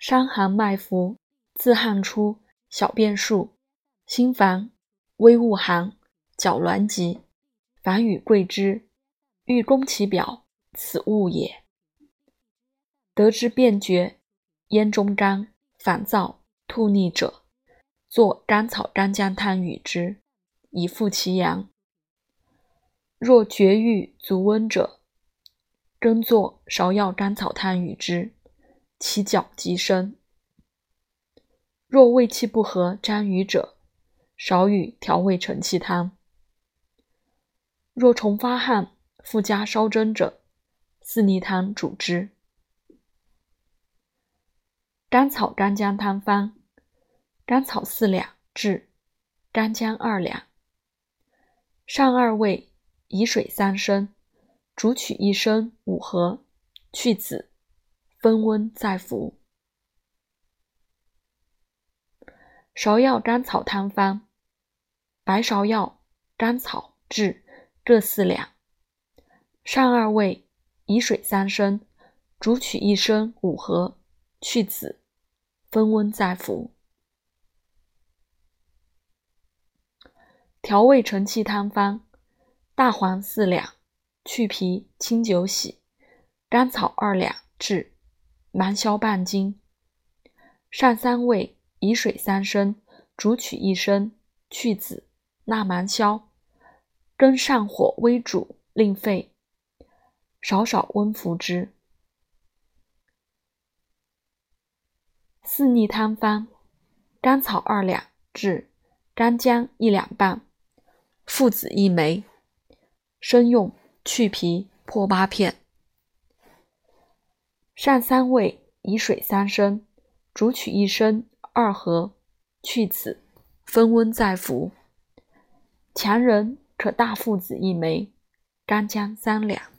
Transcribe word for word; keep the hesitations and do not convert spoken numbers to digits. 伤寒脉浮，自汗出，小便数，心烦，微恶寒，脚挛急，凡与桂枝，欲攻其表，此物也。得之便觉，咽中干，烦躁，吐逆者，做甘草干姜汤与之，以复其阳。若厥欲足温者，更做芍药甘草汤与之，其脚极深。若胃气不和沾雨者，少与调味承气汤。若重发汗，复加烧蒸者，四逆汤主之。甘草干姜汤方：甘草四两制，干姜二两，上二味，以水三升，煮取一升五合，去籽，分温再服。芍药甘草汤方：白芍药、甘草制各四两，上二味，以水三升，煮取一升五合，去籽，分温再服。调味承气汤方：大黄四两，去皮，清酒洗，甘草二两制，芒硝半斤，上三味，以水三升，煮取一升，去籽，纳芒硝，根上火微煮，令沸，少少温服之。四逆汤方：甘草二两制，干姜一两半，附子一枚，生用，去皮，破八片，上三味，以水三升，煮取一升二合，去籽，分温再服。强人可大附子一枚，干姜三两。